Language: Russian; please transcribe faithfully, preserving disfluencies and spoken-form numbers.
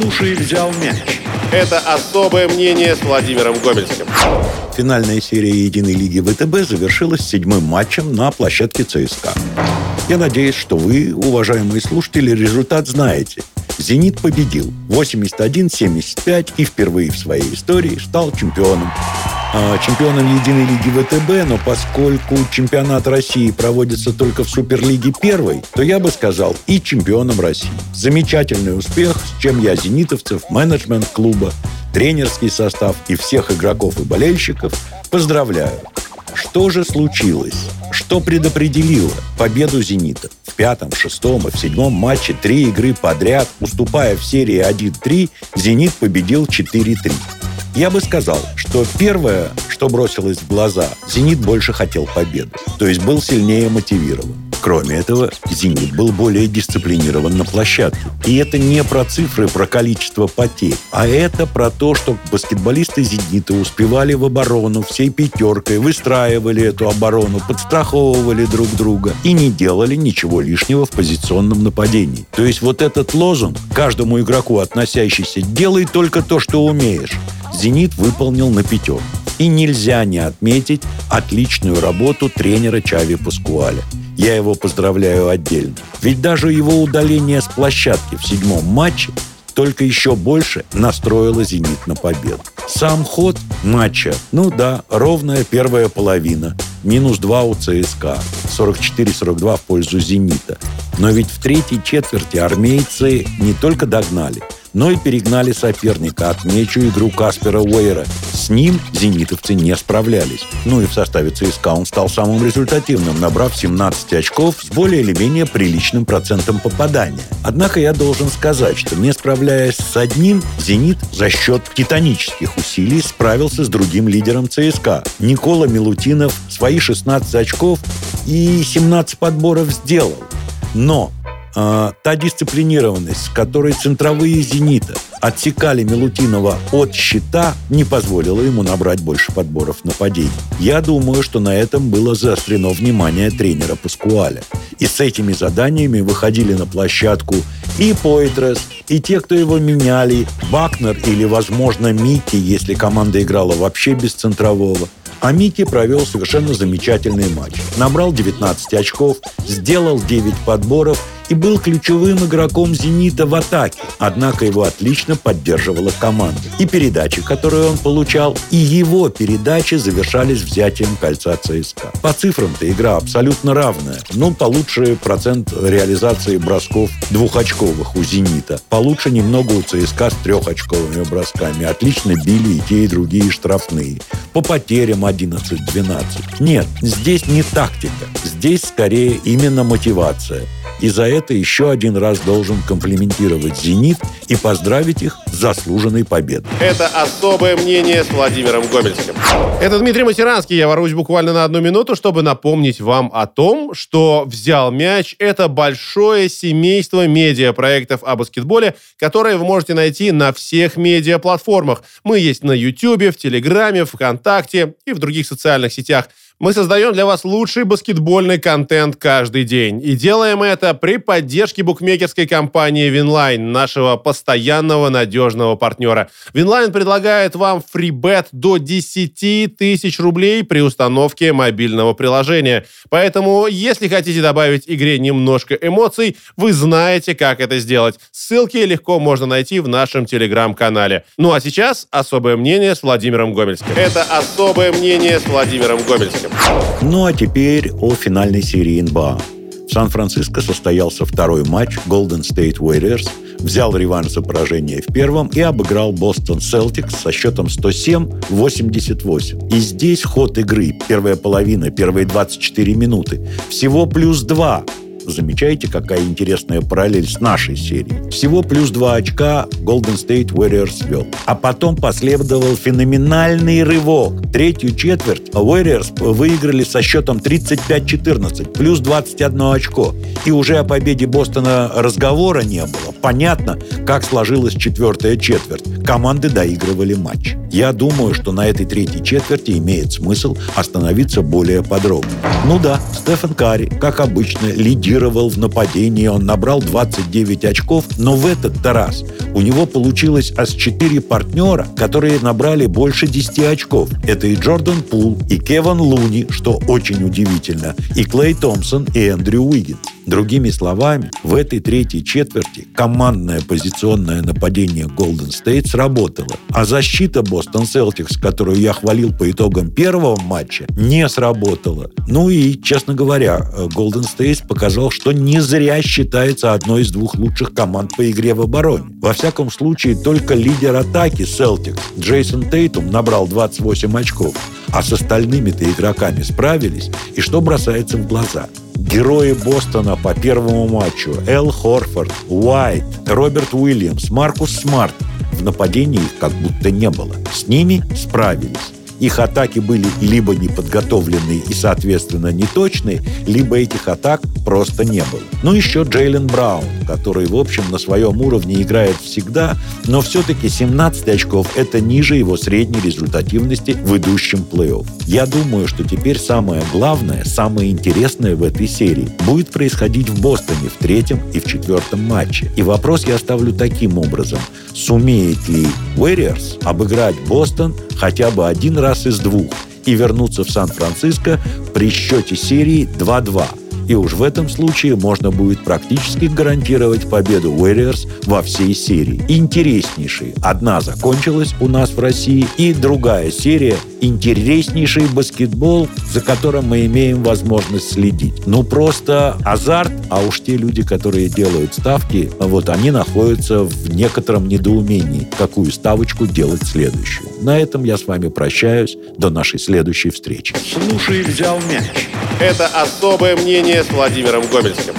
слушай «Взял мяч». Это «Особое мнение» с Владимиром Гомельским. Финальная серия Единой лиги ВТБ завершилась седьмым матчем на площадке ЦСКА. Я надеюсь, что вы, уважаемые слушатели, результат знаете. «Зенит» победил восемьдесят один - семьдесят пять и впервые в своей истории стал чемпионом. Чемпионом Единой лиги ВТБ, но поскольку чемпионат России проводится только в Суперлиге первой, то я бы сказал и чемпионом России. Замечательный успех, с чем я зенитовцев, менеджмент клуба, тренерский состав и всех игроков и болельщиков поздравляю. Что же случилось? Что предопределило победу «Зенита»? В пятом, в шестом и в седьмом матче три игры подряд, уступая в серии один три, «Зенит» победил четыре три. Я бы сказал, что первое, что бросилось в глаза, «Зенит» больше хотел победы, то есть был сильнее мотивирован. Кроме этого, «Зенит» был более дисциплинирован на площадке. И это не про цифры, про количество потерь, а это про то, что баскетболисты «Зенита» успевали в оборону всей пятеркой, выстраивали эту оборону, подстраховывали друг друга и не делали ничего лишнего в позиционном нападении. То есть вот этот лозунг, каждому игроку относящийся «делай только то, что умеешь», «Зенит» выполнил на пятерку. И нельзя не отметить отличную работу тренера Чави Паскуаля. Я его поздравляю отдельно. Ведь даже его удаление с площадки в седьмом матче только еще больше настроило «Зенит» на победу. Сам ход матча, ну да, ровная первая половина. Минус два у ЦСКА, сорок четыре - сорок два в пользу «Зенита». Но ведь в третьей четверти армейцы не только догнали, но и перегнали соперника. Отмечу игру Каспера Уэйра. С ним зенитовцы не справлялись. Ну и в составе ЦСКА он стал самым результативным, набрав семнадцать очков с более или менее приличным процентом попадания. Однако я должен сказать, что не справляясь с одним, «Зенит» за счет титанических усилий справился с другим лидером ЦСКА. Никола Милутинов свои шестнадцать очков и семнадцать подборов сделал. Но Э, та дисциплинированность, с которой центровые «Зенита» отсекали Милутинова от щита, не позволила ему набрать больше подборов нападений. Я думаю, что на этом было заострено внимание тренера Паскуаля. И с этими заданиями выходили на площадку и Пойдрес, и те, кто его меняли, Бакнер или, возможно, Микки, если команда играла вообще без центрового. А Микки провел совершенно замечательный матч. Набрал девятнадцать очков, сделал девять подборов и был ключевым игроком «Зенита» в атаке. Однако его отлично поддерживала команда. И передачи, которые он получал, и его передачи завершались взятием кольца ЦСКА. По цифрам-то игра абсолютно равная. Ну, получше процент реализации бросков двухочковых у «Зенита». Получше немного у ЦСКА с трехочковыми бросками. Отлично били и те, и другие штрафные. По потерям одиннадцать - двенадцать. Нет, здесь не тактика. Здесь скорее именно мотивация. И за это еще один раз должен комплиментировать «Зенит» и поздравить их с заслуженной победой. Это «Особое мнение» с Владимиром Гомельским. Это Дмитрий Матеранский. Я ворвусь буквально на одну минуту, чтобы напомнить вам о том, что «Взял мяч» — это большое семейство медиапроектов о баскетболе, которые вы можете найти на всех медиаплатформах. Мы есть на Ютьюбе, в Телеграме, ВКонтакте и в других социальных сетях. Мы создаем для вас лучший баскетбольный контент каждый день. И делаем это при поддержке букмекерской компании «Винлайн», нашего постоянного надежного партнера. «Винлайн» предлагает вам фрибет до десять тысяч рублей при установке мобильного приложения. Поэтому, если хотите добавить игре немножко эмоций, вы знаете, как это сделать. Ссылки легко можно найти в нашем Телеграм-канале. Ну а сейчас «Особое мнение» с Владимиром Гомельским. Это «Особое мнение» с Владимиром Гомельским. Ну а теперь о финальной серии эн бэ а. В Сан-Франциско состоялся второй матч. Golden State Warriors взял реванш за поражение в первом и обыграл Boston Celtics со счетом сто семь - восемьдесят восемь. И здесь ход игры, первая половина, первые двадцать четыре минуты, всего плюс два. Замечаете, какая интересная параллель с нашей серией. Всего плюс два очка Golden State Warriors вел. А потом последовал феноменальный рывок. Третью четверть Warriors выиграли со счетом тридцать пять - четырнадцать, плюс двадцать одно очко. И уже о победе Бостона разговора не было. Понятно, как сложилась четвертая четверть. Команды доигрывали матч. Я думаю, что на этой третьей четверти имеет смысл остановиться более подробно. Ну да, Стефан Карри, как обычно, лидировал в нападении. Он набрал двадцать девять очков, но в этот-то раз у него получилось аж четыре партнера, которые набрали больше десяти очков. Это и Джордан Пул, и Кеван Луни, что очень удивительно, и Клей Томпсон, и Эндрю Уиггинс. Другими словами, в этой третьей четверти командное позиционное нападение Golden State сработало, а защита Boston Celtics, которую я хвалил по итогам первого матча, не сработала. Ну и, честно говоря, Golden State показал, что не зря считается одной из двух лучших команд по игре в обороне. Во всяком случае, только лидер атаки Celtics Джейсон Тейтум набрал двадцать восемь очков, а с остальными-то игроками справились, и что бросается в глаза – герои Бостона по первому матчу Эл Хорфорд, Уайт, Роберт Уильямс, Маркус Смарт. В нападении их как будто не было. С ними справились. Их атаки были либо неподготовленные и, соответственно, неточные, либо этих атак просто не было. Ну, еще Джейлен Браун, который, в общем, на своем уровне играет всегда, но все-таки семнадцать очков – это ниже его средней результативности в идущем плей-офф. Я думаю, что теперь самое главное, самое интересное в этой серии будет происходить в Бостоне в третьем и в четвертом матче. И вопрос я ставлю таким образом. Сумеет ли Warriors обыграть Бостон хотя бы один раз из двух и вернуться в Сан-Франциско при счете серии два-два. И уж в этом случае можно будет практически гарантировать победу Warriors во всей серии. Интереснейшие. Одна закончилась у нас в России, и другая серия — интереснейший баскетбол, за которым мы имеем возможность следить. Ну, просто азарт, а уж те люди, которые делают ставки, вот они находятся в некотором недоумении, какую ставочку делать следующую. На этом я с вами прощаюсь. До нашей следующей встречи. Слушай, взял мяч. Это особое мнение с Владимиром Гомельским.